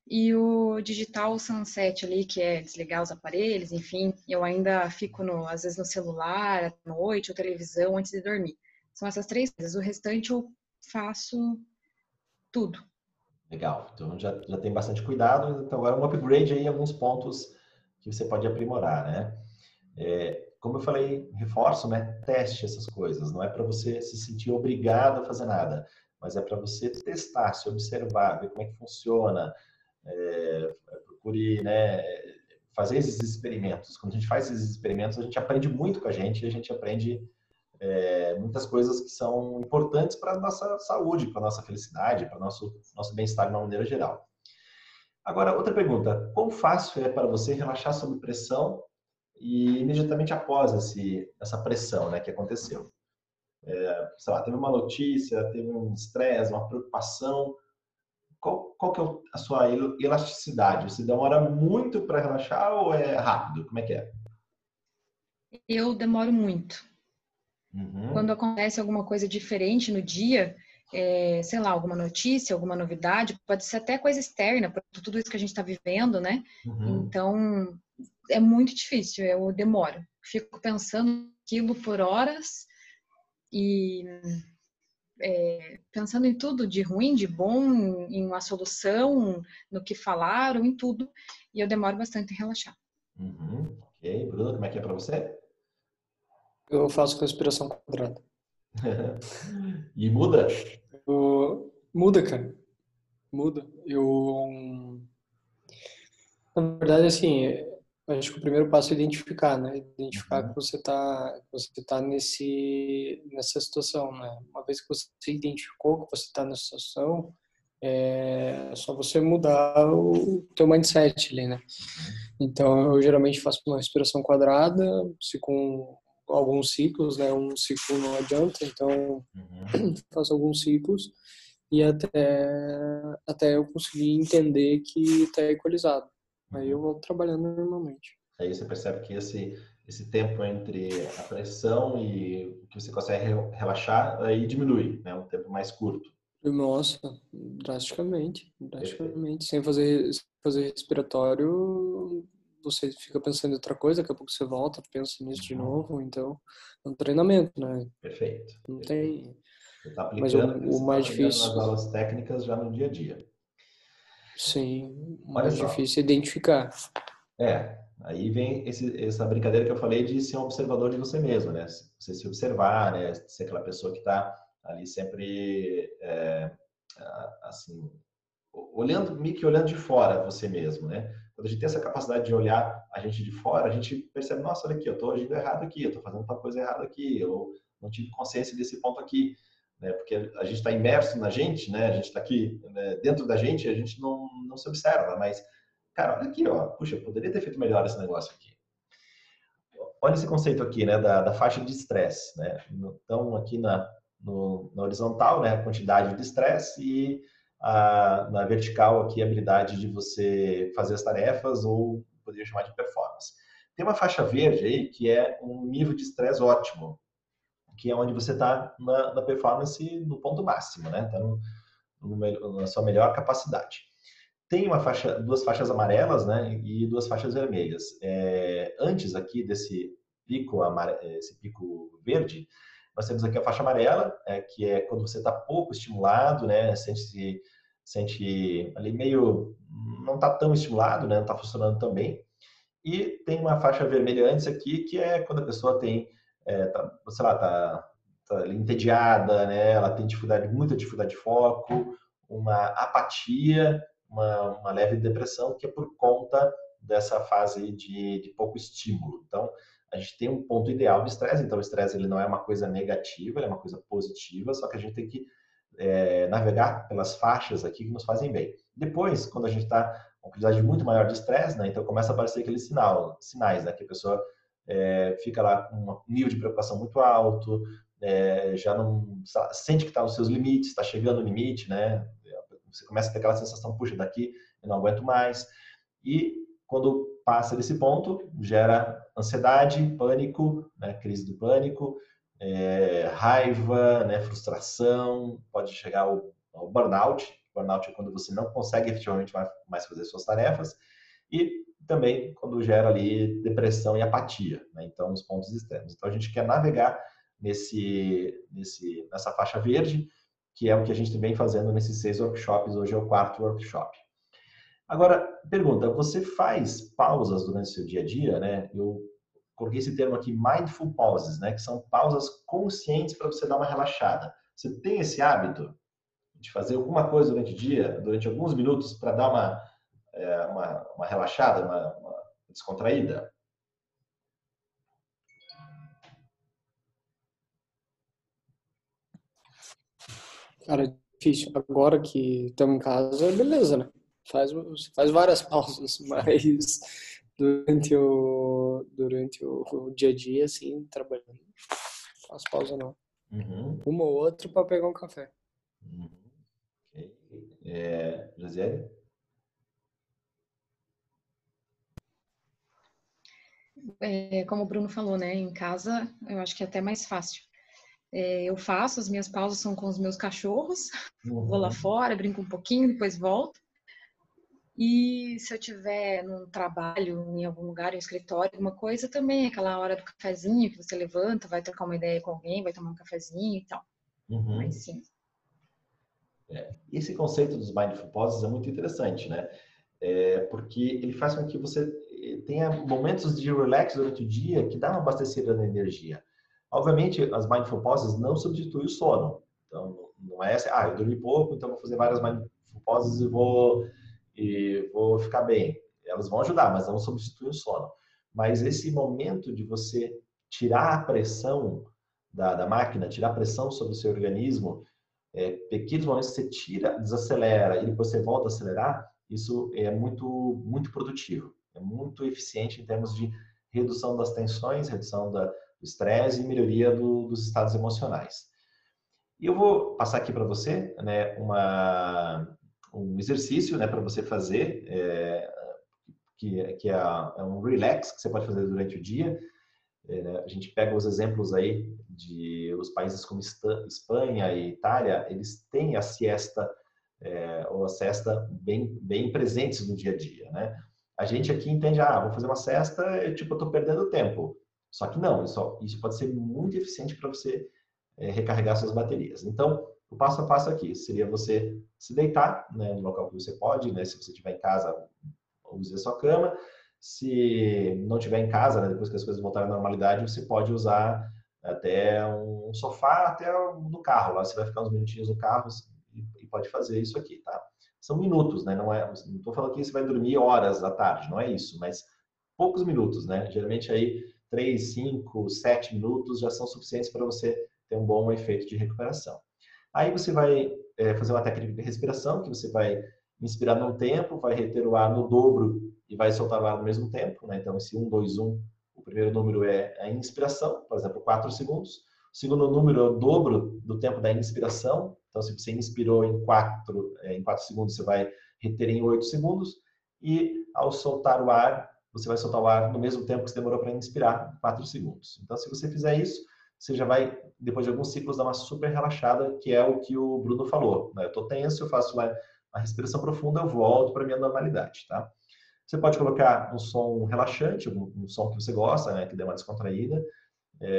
E o digital sunset ali, que é desligar os aparelhos, enfim. Eu ainda fico, às vezes, no celular, à noite, ou televisão, antes de dormir. São essas 3 coisas. O restante eu faço tudo. Legal. Então, já tem bastante cuidado. Então, agora um upgrade aí, alguns pontos que você pode aprimorar, né? Como eu falei, reforço, né? Teste essas coisas. Não é para você se sentir obrigado a fazer nada, mas é para você testar, se observar, ver como é que funciona, procure, né, fazer esses experimentos. Quando a gente faz esses experimentos, a gente aprende muito com a gente, e a gente aprende muitas coisas que são importantes para a nossa saúde, para a nossa felicidade, para o nosso bem-estar de uma maneira geral. Agora, outra pergunta. Quão fácil é para você relaxar sob pressão e imediatamente após essa pressão, né, que aconteceu? Sei lá, teve uma notícia, teve um estresse, uma preocupação. Qual que é a sua elasticidade? Você demora muito para relaxar ou é rápido? Como é que é? Eu demoro muito. Uhum. Quando acontece alguma coisa diferente no dia, sei lá, alguma notícia, alguma novidade, pode ser até coisa externa, para tudo isso que a gente está vivendo, né? Uhum. Então, é muito difícil, eu demoro. Fico pensando aquilo por horas e... pensando em tudo, de ruim, de bom, em uma solução, no que falaram, em tudo. E eu demoro bastante em relaxar. Uhum. Ok. Bruno, como é que é para você? Eu faço respiração quadrada. E muda? Muda, cara. Muda. Na verdade, assim, acho que o primeiro passo é identificar, né? Identificar que você tá nessa situação, né? Uma vez que você identificou que você tá nessa situação, é só você mudar o teu mindset ali, né? Então, eu geralmente faço uma respiração quadrada, com alguns ciclos, né? Um ciclo não adianta, então faço alguns ciclos e até eu conseguir entender que tá equalizado. Aí eu vou trabalhando normalmente. Aí você percebe que esse tempo entre a pressão e o que você consegue relaxar, aí diminui, né? Um tempo mais curto. Nossa, drasticamente. Sem fazer respiratório, você fica pensando em outra coisa, daqui a pouco você volta, pensa nisso de novo. Então, é um treinamento, né? Perfeito. Não tem... Você tá aplicando. Mas o mais difícil... nas aulas técnicas já no dia a dia. Sim, mais difícil identificar. Aí vem essa brincadeira que eu falei de ser um observador de você mesmo, né? Você se observar, né? Ser aquela pessoa que está ali sempre, assim, meio que olhando de fora você mesmo, né? Quando a gente tem essa capacidade de olhar a gente de fora, a gente percebe, nossa, olha aqui, eu estou agindo errado aqui, eu estou fazendo tal coisa errada aqui, eu não tive consciência desse ponto aqui. Porque a gente está imerso na gente, né? A gente está aqui, né, dentro da gente, a gente não se observa, mas, cara, olha aqui, ó, puxa, eu poderia ter feito melhor esse negócio aqui. Olha esse conceito aqui, né, da faixa de estresse, né? Então, aqui na horizontal, né, a quantidade de estresse e na vertical aqui a habilidade de você fazer as tarefas ou poderia chamar de performance. Tem uma faixa verde aí que é um nível de estresse ótimo, que é onde você está na performance no ponto máximo, né? Está na sua melhor capacidade. Tem duas faixas amarelas, né? E duas faixas vermelhas. Antes aqui desse pico verde, nós temos aqui a faixa amarela, que é quando você está pouco estimulado, né? Sente ali meio... não está tão estimulado, né? Não está funcionando tão bem. E tem uma faixa vermelha antes aqui, que é quando a pessoa tem... tá entediada, né? Ela tem muita dificuldade de foco, uma apatia, uma leve depressão, que é por conta dessa fase de pouco estímulo. Então, a gente tem um ponto ideal de estresse. Então, o estresse não é uma coisa negativa, ele é uma coisa positiva, só que a gente tem que navegar pelas faixas aqui que nos fazem bem. Depois, quando a gente está com uma quantidade muito maior de estresse, né? Então, começa a aparecer aqueles sinais, né? Que a pessoa... fica lá com um nível de preocupação muito alto, já não sente que está nos seus limites, está chegando no limite, né? Você começa a ter aquela sensação, puxa, daqui eu não aguento mais. E quando passa desse ponto, gera ansiedade, pânico, né? Crise do pânico, raiva, né? Frustração, pode chegar ao burnout. Burnout é quando você não consegue efetivamente mais fazer suas tarefas. E também quando gera ali depressão e apatia, né? Então, os pontos extremos. Então, a gente quer navegar nessa faixa verde, que é o que a gente vem fazendo nesses 6 workshops. Hoje é o 4º workshop. Agora, pergunta, você faz pausas durante o seu dia a dia, né? Eu coloquei esse termo aqui, mindful pauses, né? Que são pausas conscientes para você dar uma relaxada. Você tem esse hábito de fazer alguma coisa durante o dia, durante alguns minutos, para dar uma uma relaxada, uma descontraída? Cara, é difícil. Agora que estamos em casa, beleza, né? Faz várias pausas, mas durante o dia a dia, assim, trabalhando, não faz pausa não. Uhum. Uma ou outra para pegar um café. Uhum. Okay. Josiane? Como o Bruno falou, né? Em casa, eu acho que é até mais fácil. Eu faço, as minhas pausas são com os meus cachorros. Uhum. Vou lá fora, brinco um pouquinho, depois volto. E se eu tiver num trabalho, em algum lugar, em um escritório, alguma coisa, também é aquela hora do cafezinho que você levanta, vai trocar uma ideia com alguém, vai tomar um cafezinho e tal. Uhum. Mas sim. Esse conceito dos mindful pauses é muito interessante, né? Porque ele faz com que você tenha momentos de relax durante o dia que dá uma abastecida na energia. Obviamente, as mindful pauses não substituem o sono. Então, não é essa, eu dormi pouco, então vou fazer várias mindful pauses e vou ficar bem. Elas vão ajudar, mas não substituem o sono. Mas esse momento de você tirar a pressão da máquina, tirar a pressão sobre o seu organismo, pequenos momentos que você tira, desacelera e depois você volta a acelerar, isso é muito, muito produtivo. É muito eficiente em termos de redução das tensões, redução do estresse e melhoria dos estados emocionais. E eu vou passar aqui para você, né, um exercício, né, para você fazer, que é um relax que você pode fazer durante o dia. A gente pega os exemplos aí de os países como Espanha e Itália, eles têm a siesta bem presentes no dia a dia, né? A gente aqui entende, vou fazer uma siesta, eu tô perdendo tempo. Só que não, isso pode ser muito eficiente para você recarregar suas baterias. Então, o passo a passo aqui seria você se deitar, né, no local que você pode, né? Se você estiver em casa, use a sua cama. Se não estiver em casa, né, depois que as coisas voltarem à normalidade, você pode usar até um sofá, até no carro. Lá você vai ficar uns minutinhos no carro e pode fazer isso aqui, tá? São minutos, né? Não estou falando que você vai dormir horas da tarde, não é isso, mas poucos minutos, né? Geralmente aí 3, 5, 7 minutos já são suficientes para você ter um bom efeito de recuperação. Aí você vai fazer uma técnica de respiração, que você vai inspirar num tempo, vai reter o ar no dobro e vai soltar o ar ao mesmo tempo, né? Então esse 1, 2, 1, o primeiro número é a inspiração, por exemplo, 4 segundos. O segundo número é o dobro do tempo da inspiração. Então, se você inspirou em 4 segundos, você vai reter em 8 segundos. E, ao soltar o ar, você vai soltar o ar no mesmo tempo que você demorou para inspirar, 4 segundos. Então, se você fizer isso, você já vai, depois de alguns ciclos, dar uma super relaxada, que é o que o Bruno falou, né? Eu estou tenso, eu faço uma respiração profunda, eu volto para a minha normalidade, tá? Você pode colocar um som relaxante, um som que você gosta, né? Que dê uma descontraída.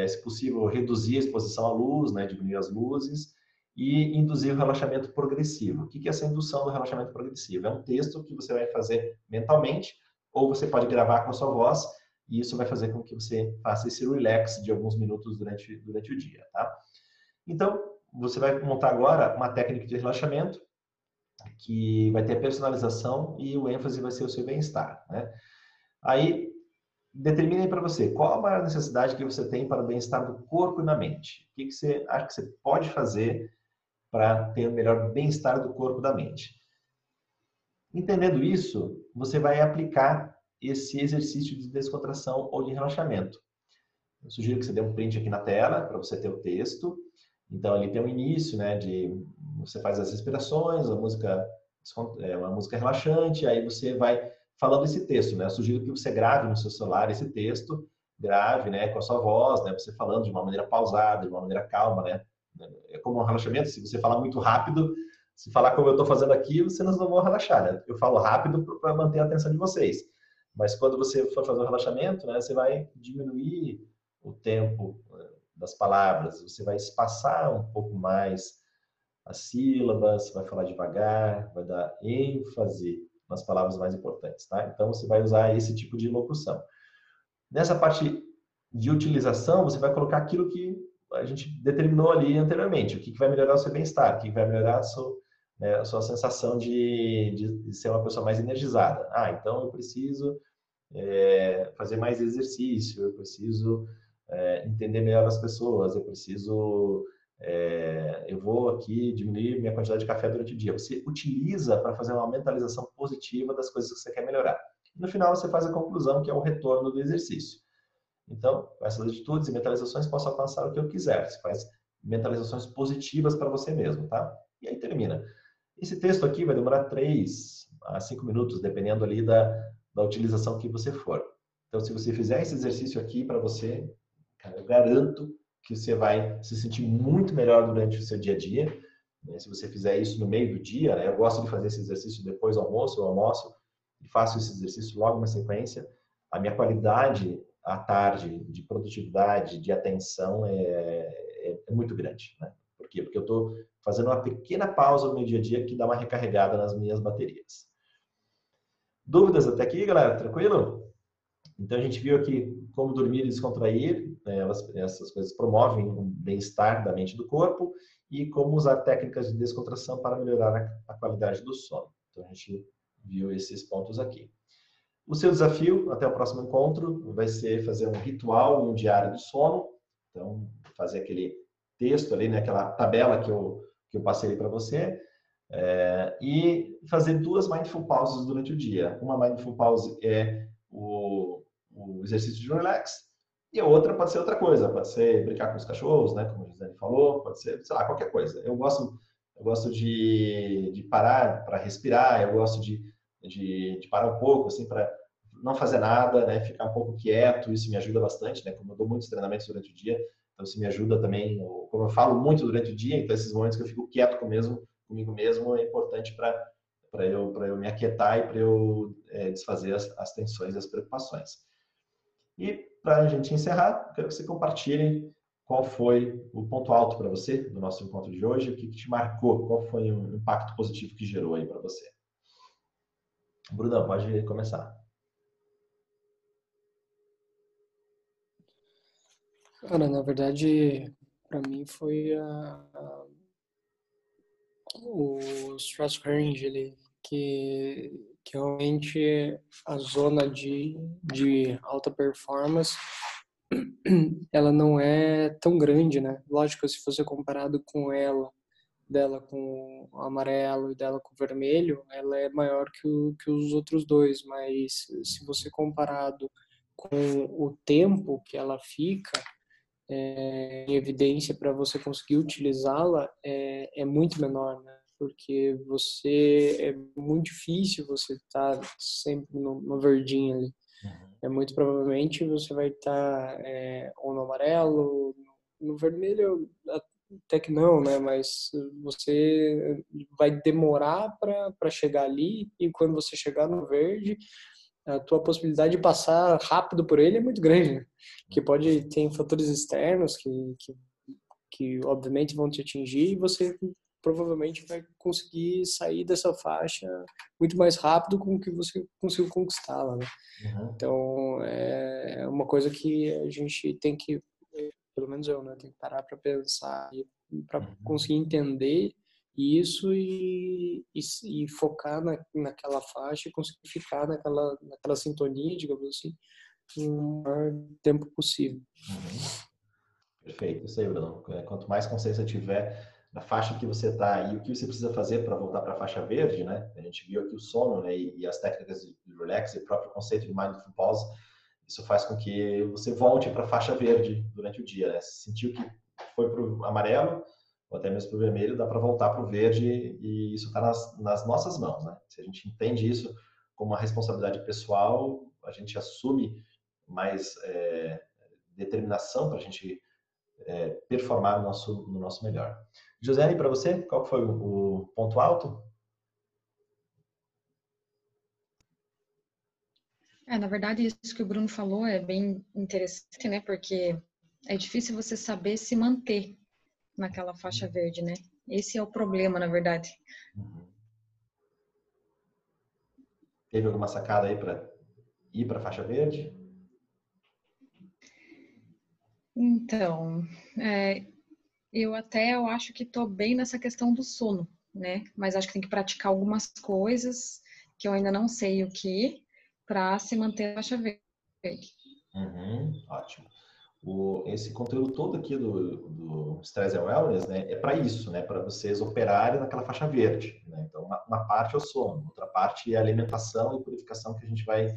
Se possível, reduzir a exposição à luz, né? Diminuir as luzes. E induzir o relaxamento progressivo. O que é essa indução do relaxamento progressivo? É um texto que você vai fazer mentalmente, ou você pode gravar com a sua voz, e isso vai fazer com que você faça esse relax de alguns minutos durante o dia, tá? Então, você vai montar agora uma técnica de relaxamento, que vai ter personalização e o ênfase vai ser o seu bem-estar, né? Aí, determinem para você qual a maior necessidade que você tem para o bem-estar do corpo e da mente. O que você acha que você pode fazer para ter o melhor bem-estar do corpo e da mente. Entendendo isso, você vai aplicar esse exercício de descontração ou de relaxamento. Eu sugiro que você dê um print aqui na tela, para você ter o texto. Então, ali tem um início, né, você faz as respirações, uma música relaxante, aí você vai falando esse texto, né? Eu sugiro que você grave no seu celular esse texto, grave, né, com a sua voz, né, você falando de uma maneira pausada, de uma maneira calma, né? É como um relaxamento, se você falar muito rápido, se falar como eu estou fazendo aqui, vocês não vão relaxar, né? Eu falo rápido para manter a atenção de vocês. Mas quando você for fazer o relaxamento, né, você vai diminuir o tempo das palavras, você vai espaçar um pouco mais as sílabas, vai falar devagar, vai dar ênfase nas palavras mais importantes, tá? Então você vai usar esse tipo de locução. Nessa parte de utilização, você vai colocar aquilo que a gente determinou ali anteriormente, o que vai melhorar o seu bem-estar, o que vai melhorar né, a sua sensação de ser uma pessoa mais energizada. Ah, então eu preciso fazer mais exercício, eu preciso entender melhor as pessoas, eu preciso... eu vou aqui diminuir minha quantidade de café durante o dia. Você utiliza para fazer uma mentalização positiva das coisas que você quer melhorar. No final, você faz a conclusão, que é o retorno do exercício. Então, com essas atitudes e mentalizações, posso alcançar o que eu quiser. Você faz mentalizações positivas para você mesmo, tá? E aí termina. Esse texto aqui vai demorar 3 a 5 minutos, dependendo ali da utilização que você for. Então, se você fizer esse exercício aqui para você, cara, eu garanto que você vai se sentir muito melhor durante o seu dia a dia, né? Se você fizer isso no meio do dia, né? Eu gosto de fazer esse exercício depois do almoço, eu almoço e faço esse exercício logo na sequência. A minha qualidade à tarde de produtividade, de atenção é muito grande, né? Por quê? Porque eu estou fazendo uma pequena pausa no meu dia a dia que dá uma recarregada nas minhas baterias. Dúvidas até aqui, galera? Tranquilo? Então a gente viu aqui como dormir e descontrair, né, essas coisas promovem o bem-estar da mente e do corpo, e como usar técnicas de descontração para melhorar a qualidade do sono. Então a gente viu esses pontos aqui. O seu desafio, até o próximo encontro, vai ser fazer um ritual, um diário do sono. Então fazer aquele texto ali, né, aquela tabela que eu passei para você, e fazer 2 mindful pauses durante o dia. Uma mindful pause é o exercício de relax, e a outra pode ser outra coisa, pode ser brincar com os cachorros, né, como o José falou, pode ser, sei lá, qualquer coisa. Eu gosto de parar para respirar, eu gosto de parar um pouco, assim, para não fazer nada, né, ficar um pouco quieto, isso me ajuda bastante, né, como eu dou muitos treinamentos durante o dia, então isso me ajuda também, como eu falo muito durante o dia, então esses momentos que eu fico quieto comigo mesmo é importante para eu me aquietar e para eu desfazer as tensões e as preocupações. E para a gente encerrar, quero que você compartilhe qual foi o ponto alto para você do nosso encontro de hoje, o que te marcou, qual foi o impacto positivo que gerou aí para você. Brunão, pode começar. Cara, na verdade, para mim foi o stress range, ele, que realmente a zona de alta performance, ela não é tão grande, né? Lógico, se fosse comparado com ela, dela com o amarelo e dela com o vermelho, ela é maior que os outros dois, mas se você comparado com o tempo que ela fica em evidência para você conseguir utilizá-la, é muito menor, né? Porque é muito difícil você estar sempre no verdinho ali. Uhum. Muito provavelmente você vai estar ou no amarelo, no vermelho até que não, né? Mas você vai demorar para chegar ali, e quando você chegar no verde, a tua possibilidade de passar rápido por ele é muito grande, né? Que pode ter fatores externos que obviamente vão te atingir, e você provavelmente vai conseguir sair dessa faixa muito mais rápido com que você consiga conquistá-la, né? Uhum. Então, é uma coisa que a gente tem que, pelo menos eu, né, tem que parar para pensar, para conseguir entender isso e focar naquela faixa e conseguir ficar naquela sintonia, digamos assim, no maior tempo possível. Uhum. Perfeito, isso aí, Bruno. Quanto mais consciência tiver na faixa que você está e o que você precisa fazer para voltar para a faixa verde, né? A gente viu aqui o sono, né? E as técnicas de relax e o próprio conceito de mindful pause, isso faz com que você volte para a faixa verde durante o dia, né? Se sentiu que foi para o amarelo ou até mesmo para o vermelho, dá para voltar para o verde, e isso está nas nossas mãos, né? Se a gente entende isso como uma responsabilidade pessoal, a gente assume mais determinação para a gente performar no nosso melhor. Josiane, para você, qual foi o ponto alto? Na verdade, isso que o Bruno falou é bem interessante, né? Porque é difícil você saber se manter naquela faixa verde, né? Esse é o problema, na verdade. Uhum. Teve alguma sacada aí para ir para a faixa verde? Então, eu acho que estou bem nessa questão do sono. né? Mas acho que tem que praticar algumas coisas que eu ainda não sei o que, para se manter a faixa verde. Uhum, ótimo. Esse conteúdo todo aqui do Stress and Wellness, né, é para isso, né, para vocês operarem naquela faixa verde. Né? Então, uma parte é o sono, outra parte é a alimentação e purificação que a gente vai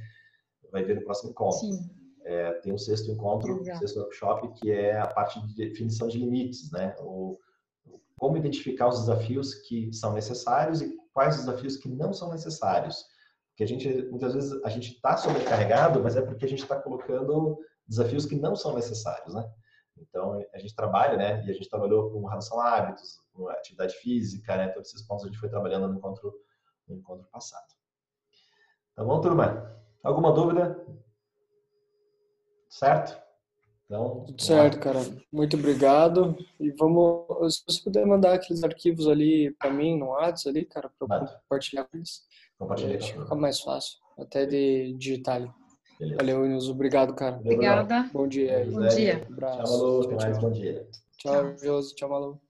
ver no próximo encontro. Sim. É, tem um sexto encontro, o sexto workshop, que é a parte de definição de limites, né? Como identificar os desafios que são necessários e quais os desafios que não são necessários. Porque muitas vezes a gente está sobrecarregado, mas é porque a gente está colocando desafios que não são necessários, né? Então, a gente trabalha, né? E a gente trabalhou com relação a hábitos, com atividade física, né? Todos esses pontos a gente foi trabalhando no encontro passado. Tá bom, turma? Alguma dúvida? Certo? Então, tudo certo, cara. Muito obrigado. E vamos... Se você puder mandar aqueles arquivos ali pra mim, no WhatsApp ali, cara, pra eu compartilhar com eles. Acho que fica mais fácil. Até de digitar ali. Beleza. Valeu, Inês. Obrigado, cara. Obrigada. Bom dia. Bom dia. Um abraço. Tchau, Malu. Tchau, Josi. Tchau, Malu.